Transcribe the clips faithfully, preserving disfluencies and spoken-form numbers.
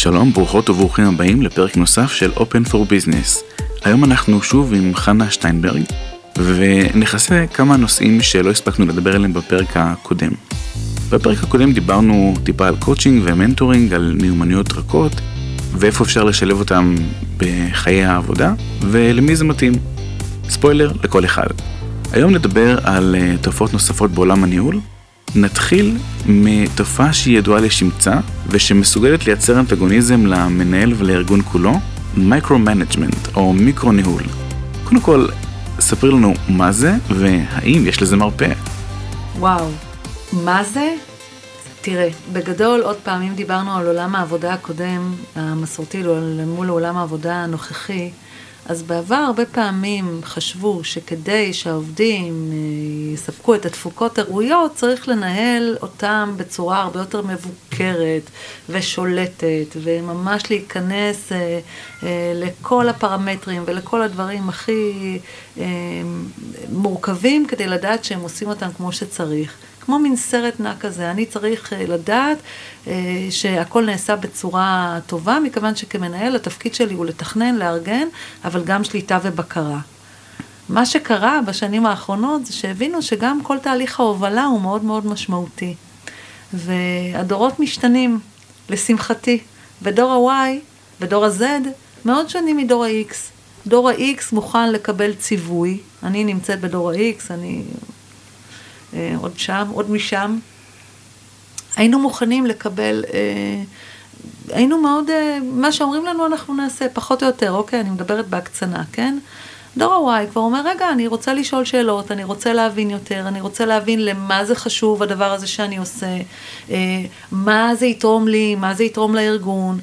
שלום, ברוכות וברוכים הבאים לפרק נוסף של Open for Business. היום אנחנו שוב עם חנה שטיינברג, ונכנסה כמה נושאים שלא הספקנו לדבר עליהם בפרק הקודם. בפרק הקודם דיברנו טיפה על קוצ'ינג ומנטורינג, על מיומנויות רכות, ואיפה אפשר לשלב אותם בחיי העבודה, ולמי זה מתאים. ספוילר לכל אחד. היום נדבר על תופעות נוספות בעולם הניהול. נתחיל מתופעה שהיא ידועה לשמצה, ושמסוגלת לייצר אנטגוניזם למנהל ולארגון כולו, מייקרו-מנג'מנט או מיקרו-ניהול. קודם כל, ספרי לנו מה זה, והאם יש לזה מרפא. וואו, מה זה? תראה, בגדול, עוד פעמים דיברנו על עולם העבודה הקודם, המסורתי מול עולם העבודה הנוכחי, אז בעבר הרבה פעמים חשבו שכדי שהעובדים יספקו את התפוקות הראויות, צריך לנהל אותם בצורה הרבה יותר מבוקרת ושולטת, וממש להיכנס לכל הפרמטרים ולכל הדברים הכי מורכבים, כדי לדעת שהם עושים אותם כמו שצריך. כמו מין סרט נע כזה, אני צריך לדעת שהכל נעשה בצורה טובה, מכיוון שכמנהל התפקיד שלי הוא לתכנן, לארגן, אבל גם שליטה ובקרה. מה שקרה בשנים האחרונות זה שהבינו שגם כל תהליך ההובלה הוא מאוד מאוד משמעותי. והדורות משתנים, לשמחתי, בדור ה-Y, בדור ה-Z, מאוד שנים מדור ה-X. דור ה-X מוכן לקבל ציווי, אני נמצאת בדור ה-X, אני... עוד שם, עוד משם, היינו מוכנים לקבל, היינו מאוד, מה שאומרים לנו אנחנו נעשה, פחות או יותר, אוקיי, אני מדברת בהקצנה, כן? דור ה-Y כבר אומר, רגע, אני רוצה לשאול שאלות, אני רוצה להבין יותר, אני רוצה להבין למה זה חשוב הדבר הזה שאני עושה, מה זה יתרום לי, מה זה יתרום לארגון,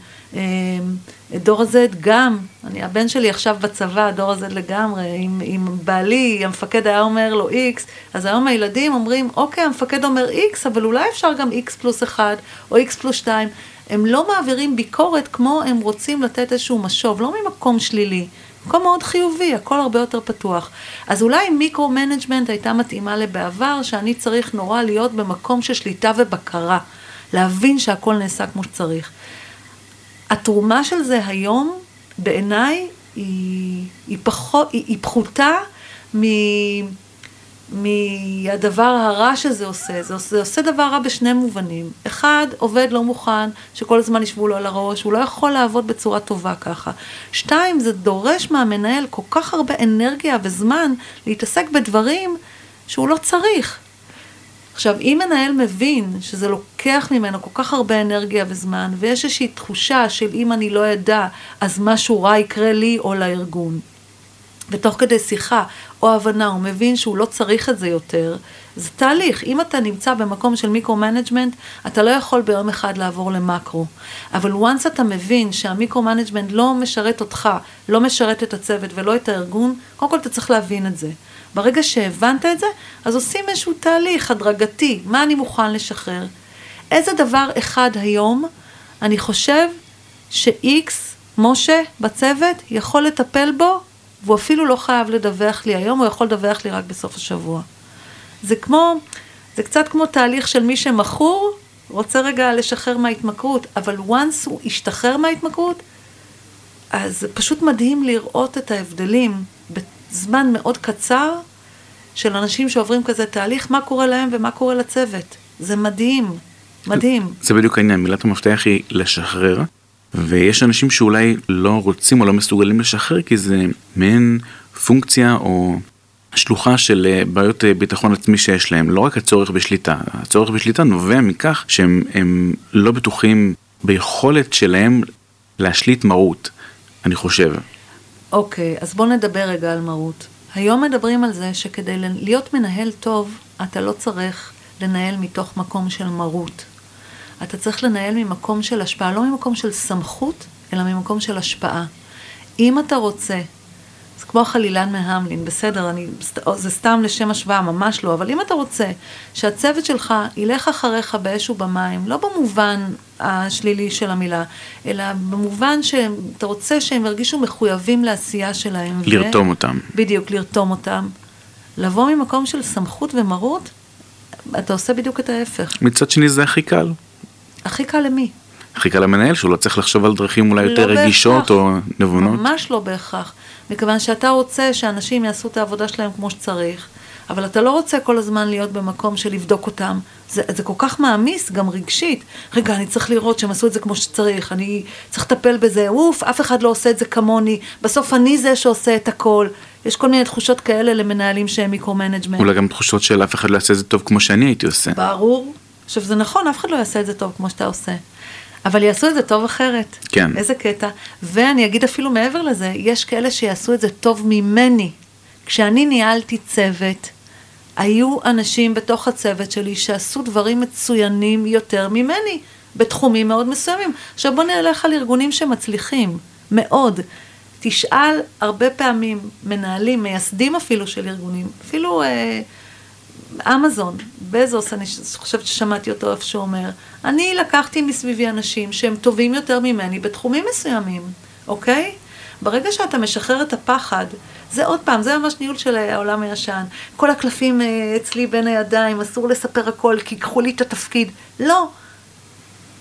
דור ה-Z גם, אני, הבן שלי עכשיו בצבא, דור ה-Z לגמרי, אם, אם בעלי, המפקד היה אומר לו X, אז היום הילדים אומרים, אוקיי, המפקד אומר X, אבל אולי אפשר גם X פלוס אחד, או X פלוס שתיים, הם לא מעבירים ביקורת כמו הם רוצים לתת איזשהו משוב, לא ממקום שלילי, מקום מאוד חיובי, הכל הרבה יותר פתוח. אז אולי מיקרו-מנג'מנט הייתה מתאימה לבעבר, שאני צריך נורא להיות במקום של שליטה ובקרה, להבין שהכל נעשה כמו שצריך. התרומה של זה היום, בעיניי, היא, היא, פחות, היא, היא פחותה מ, מהדבר הרע שזה עושה. זה, זה עושה דבר רע בשני מובנים. אחד, עובד לא מוכן, שכל הזמן ישבו לו על הראש, הוא לא יכול לעבוד בצורה טובה ככה. שתיים, זה דורש מהמנהל כל כך הרבה אנרגיה וזמן להתעסק בדברים שהוא לא צריך. עכשיו, אם מנהל מבין שזה לוקח ממנו כל כך הרבה אנרגיה וזמן, ויש איזושהי תחושה של אם אני לא ידע, אז משהו רע יקרה לי או לארגון. ותוך כדי שיחה או הבנה, הוא מבין שהוא לא צריך את זה יותר, זה תהליך. אם אתה נמצא במקום של מיקרו-מנג'מנט, אתה לא יכול ביום אחד לעבור למקרו. אבל once אתה מבין שהמיקרו-מנג'מנט לא משרת אותך, לא משרת את הצוות ולא את הארגון, קודם כל אתה צריך להבין את זה. ברגע שהבנת את זה, אז עושים איזשהו תהליך הדרגתי, מה אני מוכן לשחרר. איזה דבר אחד היום, אני חושב ש-X, משה, בצוות, יכול לטפל בו, והוא אפילו לא חייב לדווח לי היום, הוא יכול לדווח לי רק בסוף השבוע. זה כמו, זה קצת כמו תהליך של מי שמכור, רוצה רגע לשחרר מההתמכרות, אבל once הוא ישתחרר מההתמכרות, אז זה פשוט מדהים לראות את ההבדלים בתהליך, זמן מאוד קצר של אנשים שעוברים כזה תהליך, מה קורה להם ומה קורה לצוות. זה מדהים, מדהים. זה בדיוק העניין, מילת המפתח היא לשחרר, ויש אנשים שאולי לא רוצים או לא מסוגלים לשחרר, כי זה מעין פונקציה או שלוחה של בעיות ביטחון עצמי שיש להם, לא רק הצורך בשליטה. הצורך בשליטה נובע מכך שהם הם לא בטוחים ביכולת שלהם להשליט מרות, אני חושב. אוקיי, אז בוא נדבר רגע על מרות. היום מדברים על זה שכדי להיות מנהל טוב, אתה לא צריך לנהל מתוך מקום של מרות. אתה צריך לנהל ממקום של השפעה, לא ממקום של סמכות, אלא ממקום של השפעה. אם אתה רוצה, זה כמו חלילן מהמלין, בסדר, אני, זה סתם לשם השוואה, ממש לא, אבל אם אתה רוצה שהצוות שלך ילך אחריך באש ובמים, לא במובן השלילי של המילה, אלא במובן שאתה רוצה שהם הרגישו מחויבים לעשייה שלהם. לרתום ו... אותם. בדיוק, לרתום אותם. לבוא ממקום של סמכות ומרות, אתה עושה בדיוק את ההפך. מצד שני זה הכי קל. הכי קל למי? הכי קל למנהל, שהוא לא צריך לחשוב על דרכים אולי יותר רגישות או נבונות. ממש לא בהכרח, מכיוון שאתה רוצה שאנשים יעשו את העבודה שלהם כמו שצריך, אבל אתה לא רוצה כל הזמן להיות במקום של לבדוק אותם. זה, זה כל כך מאמיס, גם רגשית. רגע, אני צריך לראות שהם עשו את זה כמו שצריך, אני צריך לטפל בזה, אוף, אף אחד לא עושה את זה כמוני, בסוף אני זה שעושה את הכל. יש כל מיני תחושות כאלה למנהלים שהם מיקרו-מנג'מנט. אולי גם תחושות של אף אחד לא יעשה את זה טוב כמו שאני הייתי עושה. ברור. עכשיו, זה נכון, אף אחד לא יעשה את זה טוב כמו שאתה עושה. אבל יעשו את זה טוב אחרת. כן. איזה קטע. ואני אגיד אפילו מעבר לזה, יש כאלה שיעשו את זה טוב ממני. כשאני ניהלתי צוות, היו אנשים בתוך הצוות שלי שעשו דברים מצוינים יותר ממני, בתחומים מאוד מסוימים. עכשיו בוא נלך על ארגונים שמצליחים, מאוד. תשאל הרבה פעמים מנהלים, מייסדים אפילו של ארגונים, אפילו אמזון, בזוס, אני חושבת ששמעתי אותו אף שאומר, אני לקחתי מסביבי אנשים שהם טובים יותר ממני בתחומים מסוימים, אוקיי? ברגע שאתה משחרר את הפחד, זה עוד פעם, זה ממש ניהול של העולם הישן. כל הקלפים אצלי בין הידיים, אסור לספר הכל, כי קחו לי את התפקיד. לא.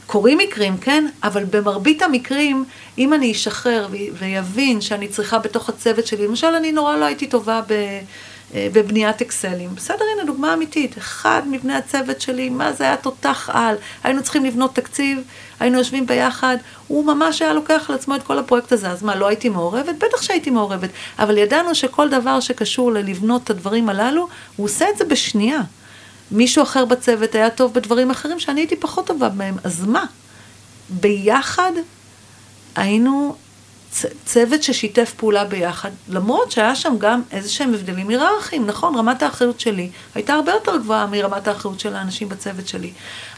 קוראים מקרים, כן? אבל במרבית המקרים, אם אני אשחרר ויבין שאני צריכה בתוך הצוות שלי, למשל, אני נורא לא הייתי טובה בבניית אקסלים. בסדר, הנה דוגמה אמיתית. אחד מבני הצוות שלי, מה זה היה תותח על? היינו צריכים לבנות תקציב, היינו יושבים ביחד, הוא ממש היה לוקח על עצמו את כל הפרויקט הזה, אז מה, לא הייתי מעורבת? בטח שהייתי מעורבת, אבל ידענו שכל דבר שקשור ללבנות את הדברים הללו, הוא עושה את זה בשנייה. מישהו אחר בצוות היה טוב בדברים אחרים שאני הייתי פחות טובה בהם, אז מה? ביחד היינו צוות ששיתף פעולה ביחד, למרות שהיה שם גם איזשהם הבדלים היררכיים, נכון, רמת האחריות שלי הייתה הרבה יותר גבוהה מרמת האחריות של האנשים בצוות שלי,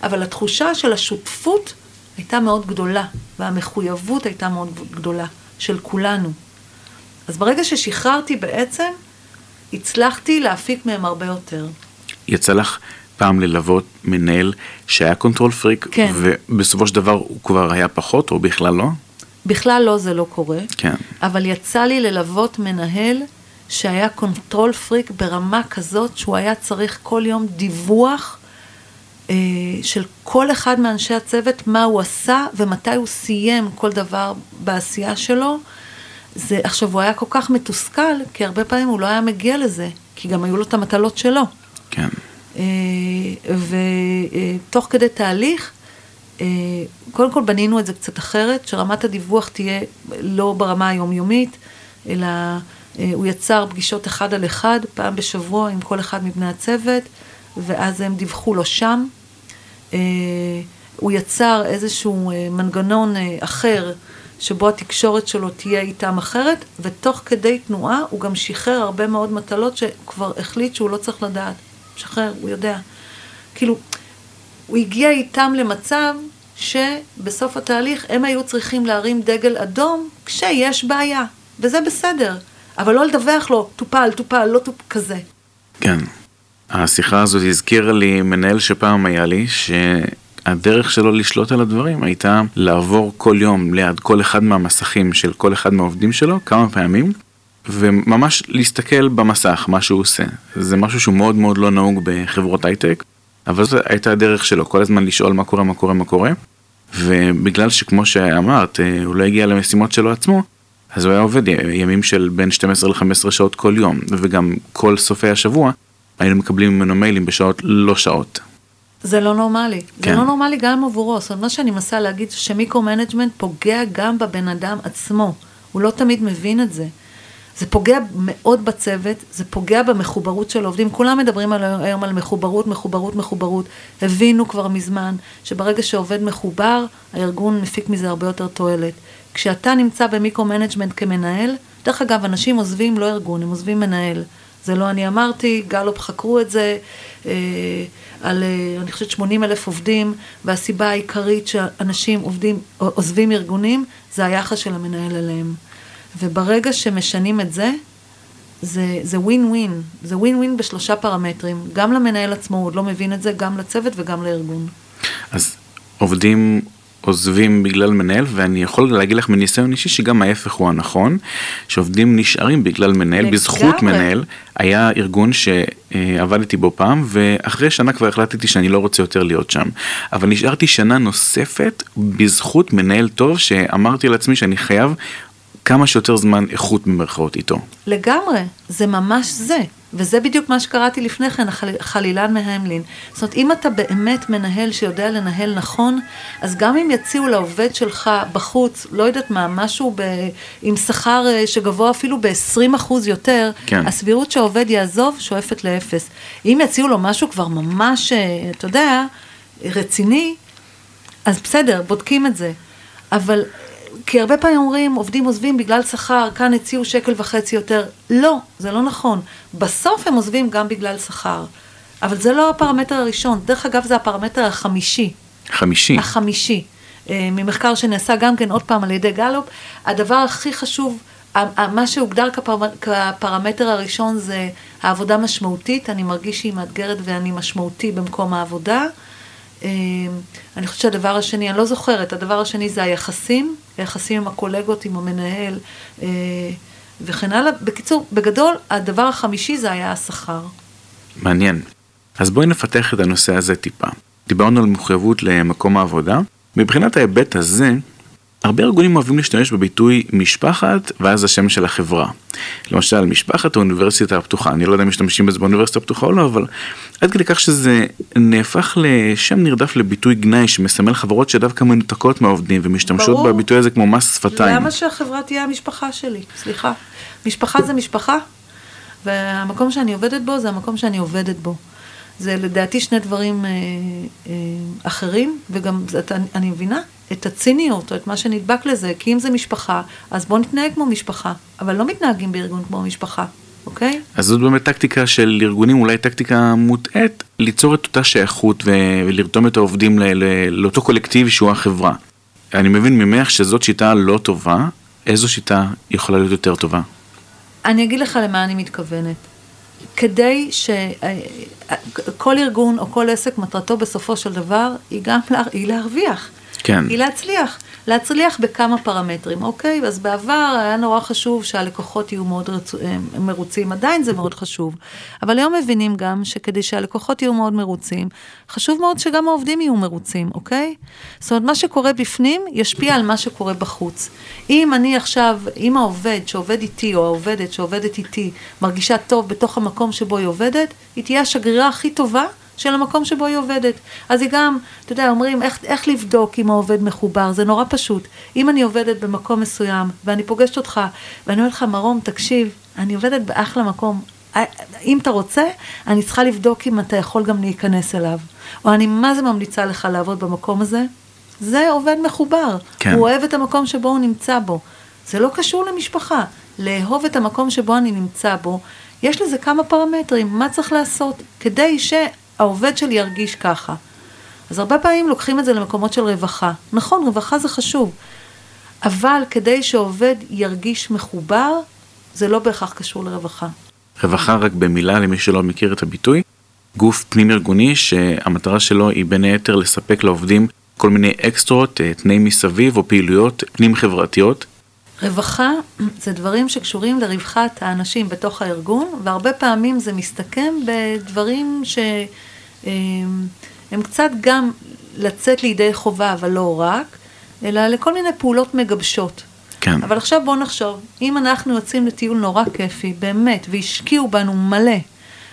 אבל התחושה של השותפות הייתה מאוד גדולה, והמחויבות הייתה מאוד גדולה, של כולנו. אז ברגע ששחררתי בעצם, הצלחתי להפיק מהם הרבה יותר. יצא לך פעם ללוות מנהל שהיה קונטרול פריק, כן. ובסופו של דבר הוא כבר היה פחות, או בכלל לא? בכלל לא, זה לא קורה. כן. אבל יצא לי ללוות מנהל שהיה קונטרול פריק ברמה כזאת, שהוא היה צריך כל יום דיווח, של כל אחד מאנשי הצוות, מה הוא עשה ומתי הוא סיים כל דבר בעשייה שלו. זה, עכשיו, הוא היה כל כך מתוסכל, כי הרבה פעמים הוא לא היה מגיע לזה, כי גם היו לו את המטלות שלו. כן. ותוך כדי תהליך, קודם כל בנינו את זה קצת אחרת, שרמת הדיווח תהיה לא ברמה היומיומית, אלא הוא יצר פגישות אחד על אחד, פעם בשבוע עם כל אחד מבני הצוות, ואז הם דיווחו לו שם. הוא יצר איזשהו מנגנון אחר, שבו התקשורת שלו תהיה איתם אחרת, ותוך כדי תנועה הוא גם שחרר הרבה מאוד מטלות, שכבר החליט שהוא לא צריך לדעת. שחרר, הוא יודע. כאילו, הוא הגיע איתם למצב, שבסוף התהליך הם היו צריכים להרים דגל אדום, כשיש בעיה, וזה בסדר. אבל לא לדווח לו, טופל, טופל, לא טופל, כזה. כן. השיחה הזאת הזכירה לי מנהל שפעם היה לי, שהדרך שלו לשלוט על הדברים הייתה לעבור כל יום ליד כל אחד מהמסכים של כל אחד מהעובדים שלו, כמה פעמים, וממש להסתכל במסך, מה שהוא עושה. זה משהו שהוא מאוד מאוד לא נהוג בחברות הייטק, אבל זו הייתה הדרך שלו, כל הזמן לשאול מה קורה, מה קורה, מה קורה, ובגלל שכמו שאמרת, הוא לא הגיע למשימות שלו עצמו, אז הוא היה עובד ימים של בין שתים עשרה עד חמש עשרה שעות כל יום, וגם כל סופי השבוע, היינו מקבלים ממנו מיילים בשעות לא שעות. זה לא נורמלי. כן. זה לא נורמלי גם עבורו. זאת אומרת, מה שאני מנסה להגיד, שמיקרו-מנג'מנט פוגע גם בבן אדם עצמו. הוא לא תמיד מבין את זה. זה פוגע מאוד בצוות, זה פוגע במחוברות של עובדים. כולם מדברים היום על מחוברות, מחוברות, מחוברות. הבינו כבר מזמן שברגע שעובד מחובר, הארגון מפיק מזה הרבה יותר תועלת. כשאתה נמצא במיקרו-מנג'מנט כמנהל, דרך אגב, אנשים עוזבים לא ארגון, הם עוזבים מנהל. זה לא אני אמרתי, גלופ חקרו את זה, אה, על, אה, אני חושבת שמונים אלף עובדים, והסיבה העיקרית שאנשים עובדים, עוזבים ארגונים, זה היחס של המנהל אליהם. וברגע שמשנים את זה, זה, זה ווין-ווין, זה ווין-ווין בשלושה פרמטרים, גם למנהל עצמו, הוא עוד לא מבין את זה, גם לצוות וגם לארגון. אז עובדים עוזבים בגלל מנהל, ואני יכול להגיד לך מניסיון אישי שגם ההפך הוא הנכון, שעובדים נשארים בגלל מנהל, בזכות מנהל. היה ארגון ש... עבדתי בו פעם, ואחרי שנה כבר החלטתי שאני לא רוצה יותר להיות שם. אבל נשארתי שנה נוספת בזכות מנהל טוב, שאמרתי לעצמי שאני חייב כמה שיותר זמן איכות במרכאות איתו. לגמרי, זה ממש זה. וזה בדיוק מה שקראתי לפני כן, חלילן מהמלין. זאת אומרת, אם אתה באמת מנהל שיודע לנהל נכון, אז גם אם יציעו לעובד שלך בחוץ, לא יודעת מה, משהו ב... עם שכר שגבוה אפילו ב-עשרים אחוז יותר, כן. הסבירות שהעובד יעזוב שואפת לאפס. אם יציעו לו משהו כבר ממש, אתה יודע, רציני, אז בסדר, בודקים את זה. אבל... כי הרבה פעמים אומרים, עובדים עוזבים בגלל שכר, כאן הציעו שקל וחצי יותר. לא, זה לא נכון. בסוף הם עוזבים גם בגלל שכר. אבל זה לא הפרמטר הראשון. דרך אגב, זה הפרמטר החמישי. חמישי. החמישי. ממחקר שנעשה גם כן עוד פעם על ידי גלופ. הדבר הכי חשוב, מה שהוגדר כפרמטר הראשון זה העבודה משמעותית. אני מרגיש שהיא מאתגרת ואני משמעותי במקום העבודה. אני חושבת שהדבר השני, אני לא זוכרת, הדבר השני זה היחסים, היחסים עם הקולגות, עם המנהל, וכן הלאה. בקיצור, בגדול, הדבר החמישי זה היה השכר. מעניין. אז בואי נפתח את הנושא הזה טיפה. דיברנו על מחויבות למקום העבודה. מבחינת ההיבט הזה, הרבה ארגונים אוהבים להשתמש בביטוי משפחת, ואז השם של החברה. למשל, משפחת או אוניברסיטה הפתוחה. אני לא יודע אם משתמשים בזה באוניברסיטה הפתוחה או לא, אבל עד כדי כך שזה נהפך לשם נרדף לביטוי גנאי, שמסמל חברות שדווקא מנותקות מהעובדים, ומשתמשות ברור. בביטוי הזה כמו מס שפתיים. למה שהחברה תהיה המשפחה שלי? סליחה. משפחה זה משפחה, והמקום שאני עובדת בו זה המקום שאני עובדת בו. זה לדעתי שני דברים אה, אה, אחרים, וגם את, אני, אני מבינה את הציניות, או את מה שנדבק לזה, כי אם זה משפחה, אז בואו נתנהג כמו משפחה, אבל לא מתנהגים בארגון כמו משפחה, אוקיי? אז זאת באמת טקטיקה של ארגונים, אולי טקטיקה מוטעת, ליצור את אותה שייכות ולרתום את העובדים ל- ל- לאותו קולקטיב שהוא החברה. אני מבין ממך שזאת שיטה לא טובה, איזו שיטה יכולה להיות יותר טובה? אני אגיד לך למה אני מתכוונת. כדי שכל ארגון או כל עסק מטרתו בסופו של דבר היא גם לה... היא להרוויח, כן. היא להצליח, להצליח בכמה פרמטרים, אוקיי? אז בעבר היה נורא חשוב שהלקוחות יהיו מאוד רצ... מרוצים, עדיין זה מאוד חשוב, אבל היום מבינים גם שכדי שהלקוחות יהיו מאוד מרוצים, חשוב מאוד שגם העובדים יהיו מרוצים, אוקיי? זאת אומרת, מה שקורה בפנים ישפיע על מה שקורה בחוץ. אם אני עכשיו, אם העובד שעובד איתי או העובדת שעובדת איתי מרגישה טוב בתוך המקום שבו היא עובדת, היא תהיה השגרירה הכי טובה, של המקום שבו היא עובדת. אז היא גם, אתה יודע, אומרים, איך, איך לבדוק אם העובד מחובר? זה נורא פשוט. אם אני עובדת במקום מסוים, ואני פוגשת אותך, ואני אומר לך, מרום, תקשיב, אני עובדת באחלה מקום. אם אתה רוצה, אני צריכה לבדוק אם אתה יכול גם להיכנס אליו. או אני, מה זה ממליצה לך לעבוד במקום הזה? זה עובד מחובר. כן. הוא אוהב את המקום שבו הוא נמצא בו. זה לא קשור למשפחה. לאהוב את המקום שבו אני נמצא בו. יש לזה כמה פרמטרים. מה צריך לעשות? כדי ש... העובד שלי ירגיש ככה. אז הרבה פעמים לוקחים את זה למקומות של רווחה. נכון, רווחה זה חשוב. אבל כדי שעובד ירגיש מחובר, זה לא בהכרח קשור לרווחה. רווחה, רק במילה למי שלא מכיר את הביטוי, גוף פנים ארגוני שהמטרה שלו היא בין היתר לספק לעובדים כל מיני אקסטרות, תנאים מסביב או פעילויות פנים חברתיות. רווחה זה דברים שקשורים לרווחת האנשים בתוך הארגון, והרבה פעמים זה מסתכם בדברים שהם קצת גם לצאת לידי חובה, אבל לא רק, אלא לכל מיני פעולות מגבשות. כן. אבל עכשיו בואו נחשוב, אם אנחנו יוצאים לטיול נורא כיפי, באמת, והשקיעו בנו מלא,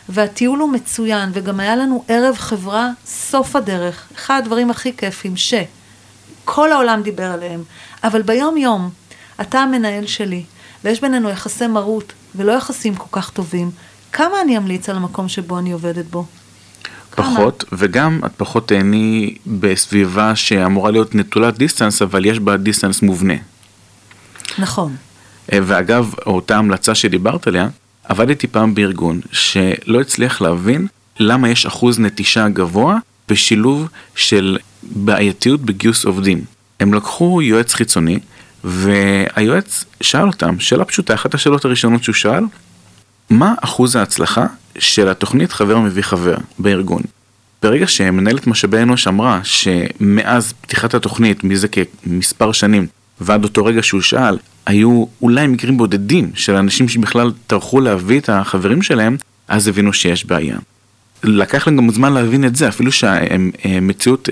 והטיול הוא מצוין, וגם היה לנו ערב חברה סוף הדרך, אחד הדברים הכי כיפים שכל העולם דיבר עליהם, אבל ביום יום, אתה המנהל שלי, ויש בינינו יחסי מרות, ולא יחסים כל כך טובים. כמה אני אמליץ על המקום שבו אני עובדת בו? פחות, כמה? וגם את פחות תהני בסביבה שאמורה להיות נטולת דיסטנס, אבל יש בה דיסטנס מובנה. נכון. ואגב, אותה המלצה שדיברת עליה, עבדתי פעם בארגון שלא הצליח להבין למה יש אחוז נטישה גבוה בשילוב של בעייתיות בגיוס עובדים. הם לקחו יועץ חיצוני, והיועץ שאל אותם, שאלה פשוטה, אחת השאלות הראשונות שהוא שאל, מה אחוז ההצלחה של התוכנית חבר מביא חבר בארגון? ברגע שמנהלת משאבי אנוש אמרה שמאז פתיחת התוכנית, מזה כמספר שנים, ועד אותו רגע שהוא שאל, היו אולי מקרים בודדים של אנשים שבכלל טרחו להביא את החברים שלהם, אז הבינו שיש בעיה. לקח להם גם זמן להבין את זה, אפילו שהמציאות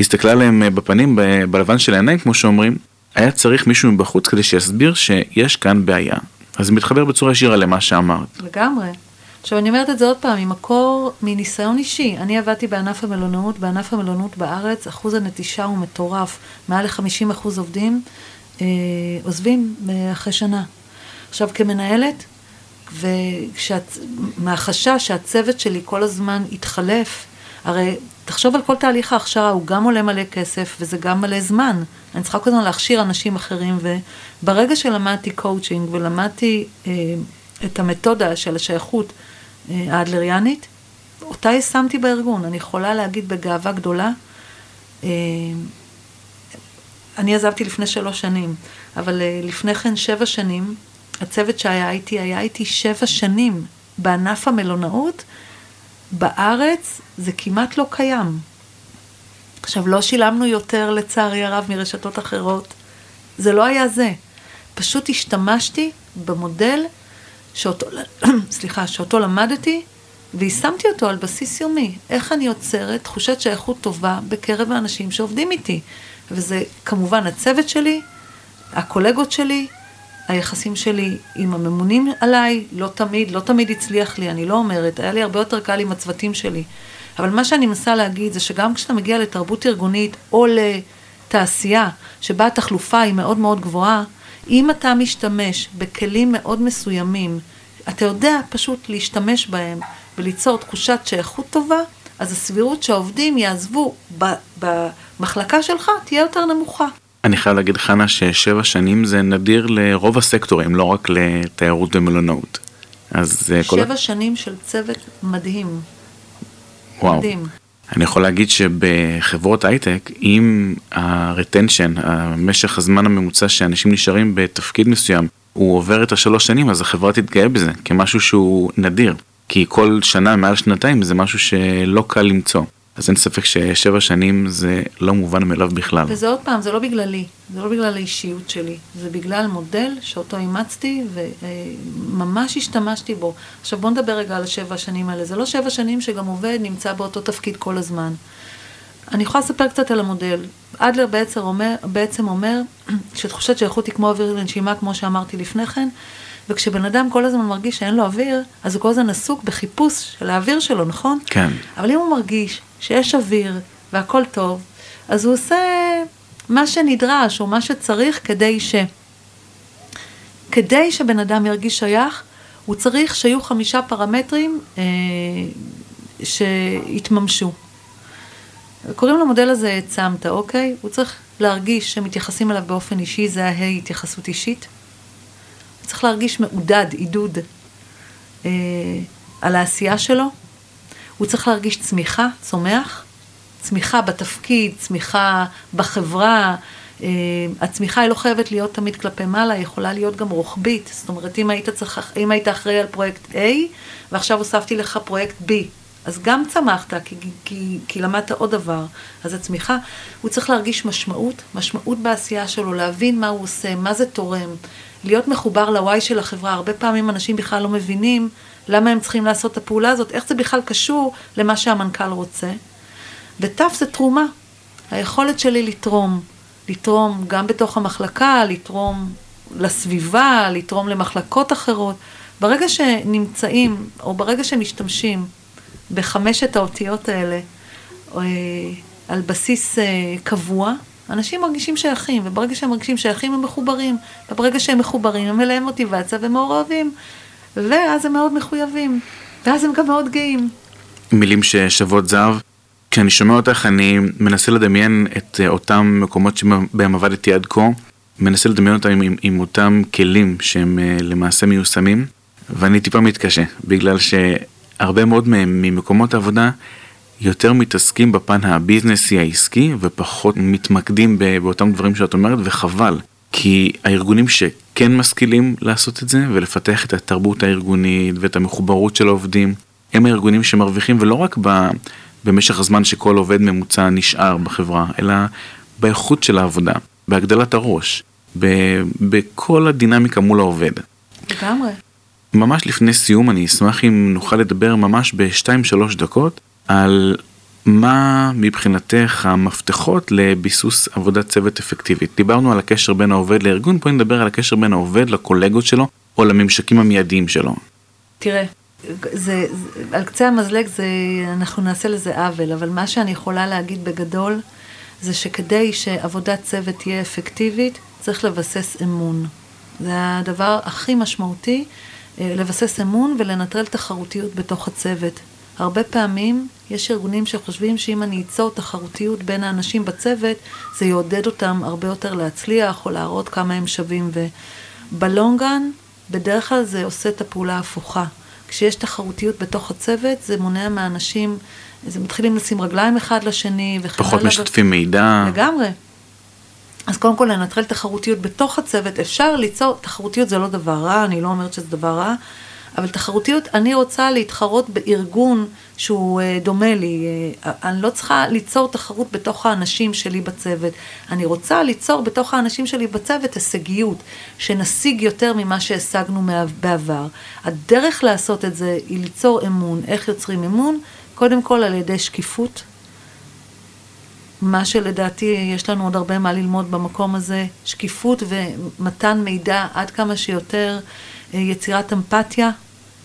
הסתכלה להם בפנים, בלבן של העיניים, כמו שאומרים, היה צריך מישהו מבחוץ כדי שיסביר שיש כאן בעיה. אז זה מתחבר בצורה ישירה למה שאמרת. לגמרי. עכשיו, אני אומרת את זה עוד פעם, עם מקור מניסיון אישי. אני עבדתי בענף המלונאות, בענף המלונאות בארץ, אחוז הנטישה הוא מטורף. מעל ל-חמישים אחוז עובדים אה, עוזבים אחרי שנה. עכשיו, כמנהלת, וכשאת, מהחשש שהצוות שלי כל הזמן התחלף, הרי תחשוב על כל תהליך ההכשרה, הוא גם עולה מלא כסף, וזה גם מלא זמן. אני צריכה כל הזמן להכשיר אנשים אחרים, וברגע שלמדתי קואוצ'ינג, ולמדתי אה, את המתודה של השייכות אה, האדלריאנית, אותה ישמתי בארגון. אני יכולה להגיד בגאווה גדולה, אה, אני עזבתי לפני שלוש שנים, אבל אה, לפני כן שבע שנים, הצוות שהיה איתי, היה איתי שבע שנים בענף המלונאות, בארץ זה כמעט לא קיים. עכשיו, לא שילמנו יותר לצערי הרב מרשתות אחרות. זה לא היה זה. פשוט השתמשתי במודל שאותו, סליחה, שאותו למדתי, והשמתי אותו על בסיס יומי. איך אני יוצרת תחושת שייכות טובה בקרב האנשים שעובדים איתי. וזה כמובן הצוות שלי, הקולגות שלי, היחסים שלי עם הממונים עליי, לא תמיד, לא תמיד הצליח לי, אני לא אומרת, היה לי הרבה יותר קל עם הצוותים שלי. אבל מה שאני מנסה להגיד זה שגם כשאתה מגיע לתרבות ארגונית או לתעשייה, שבה התחלופה היא מאוד מאוד גבוהה, אם אתה משתמש בכלים מאוד מסוימים, אתה יודע פשוט להשתמש בהם וליצור תחושת שייכות טובה, אז הסבירות שהעובדים יעזבו במחלקה שלך תהיה יותר נמוכה. אני חייב להגיד, חנה, ששבע שנים זה נדיר לרוב הסקטורים, לא רק לתיירות ומלונאות. אז כל... שבע שנים של צוות מדהים. וואו. מדהים. אני יכול להגיד שבחברות הייטק, עם הרטנשן, המשך הזמן הממוצע שאנשים נשארים בתפקיד מסוים, הוא עובר את השלוש שנים, אז החברה תתגאה בזה, כמשהו שהוא נדיר. כי כל שנה, מעל שנתיים, זה משהו שלא קל למצוא. אז אין ספק ששבע שנים זה לא מובן מאליו בכלל. וזה עוד פעם, זה לא בגללי, זה לא בגלל האישיות שלי, זה בגלל מודל שאותו אימצתי וממש השתמשתי בו. עכשיו בוא נדבר רגע על השבע השנים האלה, זה לא שבע שנים שגם עובד נמצא באותו תפקיד כל הזמן. אני יכולה לספר קצת על המודל. אדלר בעצם אומר, בעצם אומר שתחושת שייכות היא כמו אוויר לנשימה, כמו שאמרתי לפני כן, וכשבן אדם כל הזמן מרגיש שאין לו אוויר, אז הוא כל הזמן עסוק בחיפוש של האוויר שלו, נכון? כן. אבל אם הוא מרגיש שיש אוויר והכל טוב, אז הוא עושה מה שנדרש או מה שצריך כדי ש... כדי שבן אדם ירגיש שייך, הוא צריך שיהיו חמישה פרמטרים אה, שיתממשו. קוראים למודל הזה צמת, אוקיי? הוא צריך להרגיש שמתייחסים אליו באופן אישי, זה ההי התייחסות אישית. הוא צריך להרגיש מעודד, עידוד אה, על העשייה שלו. הוא צריך להרגיש צמיחה, צומח, צמיחה בתפקיד, צמיחה בחברה, אה, הצמיחה היא לא חייבת להיות תמיד כלפי מעלה, היא יכולה להיות גם רוחבית, זאת אומרת, אם היית, צריך, אם היית אחראי על פרויקט A, ועכשיו הוספתי לך פרויקט B, אז גם צמחת, כי, כי, כי למדת עוד דבר, אז הצמיחה, הוא צריך להרגיש משמעות, משמעות בעשייה שלו, להבין מה הוא עושה, מה זה תורם, להיות מחובר לוואי של החברה, הרבה פעמים אנשים בכלל לא מבינים, למה הם צריכים לעשות את הפעולה הזאת, איך זה בכלל קשור למה שהמנכ"ל רוצה. ותף זה תרומה. היכולת שלי לתרום, לתרום גם בתוך המחלקה, לתרום לסביבה, לתרום למחלקות אחרות. ברגע שנמצאים, או ברגע שמשתמשים בחמשת האותיות האלה, על בסיס קבוע, אנשים מרגישים שייכים, וברגע שהם מרגישים שייכים הם מחוברים, וברגע שהם מחוברים הם מלאים מוטיבציה ומעורבים, ואז הם מאוד מחויבים, ואז הם גם מאוד גאים. מילים ששוות זהב. כשאני שומע אותך, אני מנסה לדמיין את אותם מקומות שבהם עבדתי עד כה, מנסה לדמיין אותם עם, עם, עם אותם כלים שהם למעשה מיושמים, ואני טיפה מתקשה, בגלל שהרבה מאוד מהם ממקומות העבודה יותר מתעסקים בפן הביזנסי העסקי, ופחות מתמקדים באותם דברים שאת אומרת, וחבל. כי הארגונים שכן משכילים לעשות את זה, ולפתח את התרבות הארגונית ואת המחוברות של העובדים, הם הארגונים שמרוויחים, ולא רק ב, במשך הזמן שכל עובד ממוצע נשאר בחברה, אלא באיכות של העבודה, בהגדלת הראש, ב, בכל הדינמיקה מול העובד. לגמרי. ממש לפני סיום, אני אשמח אם נוכל לדבר ממש ב-שתיים שלוש דקות על מה מבחינתך המפתחות לביסוס עבודת צוות אפקטיבית. דיברנו על הקשר בין העובד לארגון, פה נדבר על הקשר בין העובד לקולגות שלו או לממשקים המיידיים שלו. תראה, זה, על קצה המזלג זה, אנחנו נעשה לזה עוול, אבל מה שאני יכולה להגיד בגדול זה שכדי שעבודת צוות תהיה אפקטיבית, צריך לבסס אמון. זה הדבר הכי משמעותי, לבסס אמון ולנטרל תחרותיות בתוך הצוות. הרבה פעמים יש ארגונים שחושבים שאם אני אצור תחרותיות בין האנשים בצוות, זה יעודד אותם הרבה יותר להצליח או להראות כמה הם שווים. ובלונגן, בדרך כלל זה עושה את הפעולה הפוכה. כשיש תחרותיות בתוך הצוות, זה מונע מהאנשים, זה מתחילים לשים רגליים אחד לשני. פחות משתפים מידע. לגמרי. אז קודם כל, לנטרל תחרותיות בתוך הצוות, אפשר ליצור, תחרותיות זה לא דבר רע, אני לא אומרת שזה דבר רע, אבל תחרותיות, אני רוצה להתחרות בארגון שהוא דומה לי, אני לא צריכה ליצור תחרות בתוך האנשים שלי בצוות, אני רוצה ליצור בתוך האנשים שלי בצוות הישגיות, שנשיג יותר ממה שהשגנו בעבר. הדרך לעשות את זה היא ליצור אמון. איך יוצרים אמון? קודם כל על ידי שקיפות, מה שלדעתי יש לנו עוד הרבה מה ללמוד במקום הזה, שקיפות ומתן מידע עד כמה שיותר, יצירת אמפתיה,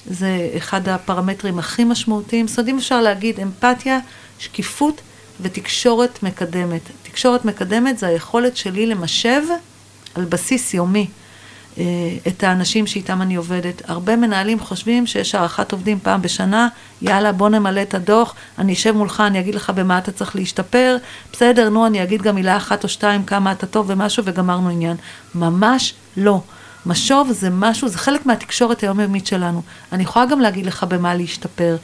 זה אחד הפרמטרים הכי משמעותיים, זאת אומרת, אפשר להגיד אמפתיה, שקיפות ותקשורת מקדמת. תקשורת מקדמת זה היכולת שלי למשב על בסיס יומי את האנשים שאיתם אני עובדת. הרבה מנהלים חושבים שיש הערכת עובדים פעם בשנה, יאללה בוא נמלא את הדוח, אני אשב מולך, אני אגיד לך במה אתה צריך להשתפר, בסדר, נו, אני אגיד גם מילה אחת או שתיים כמה אתה טוב ומשהו וגמרנו עניין. ממש לא. משוב זה משהו, זה חלק מהתקשורת היומיומית שלנו. אני יכולה גם להגיד לך במה להשתפר,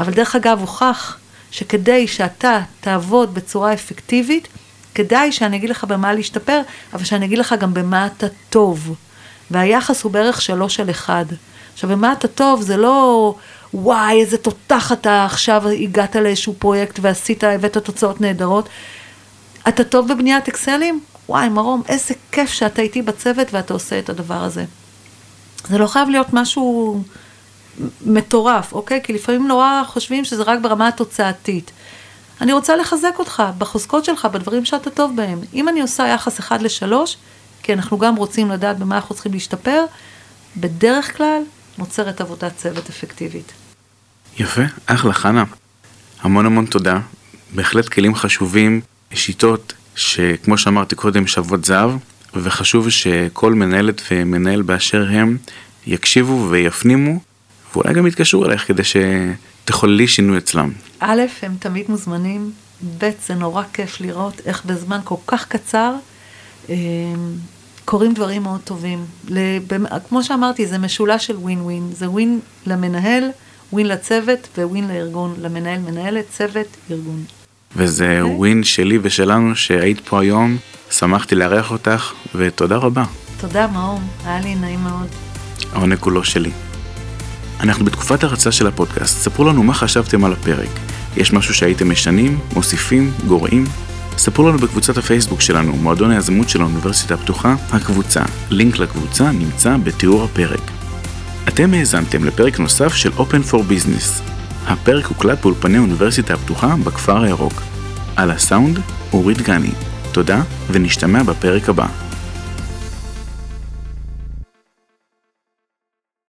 אבל דרך אגב הוכח שכדי שאתה תעבוד בצורה אפקטיבית, כדאי שאני אגיד לך במה להשתפר, אבל שאני אגיד לך גם במה אתה טוב. והיחס הוא בערך שלוש על אחד. עכשיו, במה אתה טוב זה לא, וואי, איזה תותח אתה עכשיו הגעת לאיזשהו פרויקט ועשית, הבאת תוצאות נהדרות. אתה טוב בבניית אקסלים? וואי, מרום, איזה כיף שאתה איתי בצוות ואתה עושה את הדבר הזה. זה לא חייב להיות משהו מטורף, אוקיי? כי לפעמים נורא חושבים שזה רק ברמה התוצאתית. אני רוצה לחזק אותך בחוזקות שלך, בדברים שאתה טוב בהם. אם אני עושה יחס אחד לשלוש, כי אנחנו גם רוצים לדעת במה אנחנו צריכים להשתפר, בדרך כלל נוצרת עבודת צוות אפקטיבית. יפה, אחלה חנה. המון המון תודה. בהחלט כלים חשובים, שיטות, שכמו שאמרתי קודם שוות זהב, וחשוב שכל מנהלת ומנהל באשר הם יקשיבו ויפנימו, ואולי גם יתקשרו אליך כדי שתחוללי שינוי אצלם. א', הם תמיד מוזמנים, ב', זה נורא כיף לראות איך בזמן כל כך קצר קוראים דברים מאוד טובים. כמו שאמרתי, זה משולש של ווין ווין, זה ווין למנהל, ווין לצוות וווין לארגון, למנהל מנהלת, צוות, ארגון. וזה okay. ווין שלי ושלנו שהיית פה היום, שמחתי לארח אותך ותודה רבה. תודה מאום, היה לי נעים מאוד. העונג כולו שלי. אנחנו בתקופת הרצה של הפודקאסט, ספרו לנו מה חשבתם על הפרק. יש משהו שהייתם משנים, מוסיפים, גורעים? ספרו לנו בקבוצת הפייסבוק שלנו, מועדון היזמות של האוניברסיטה הפתוחה, הקבוצה. לינק לקבוצה נמצא בתיאור הפרק. אתם האזנתם לפרק נוסף של Open for Business. הפרק הוקלט באולפני אוניברסיטה הפתוחה בכפר הירוק. על הסאונד, אורית גני. תודה ונשתמע בפרק הבא.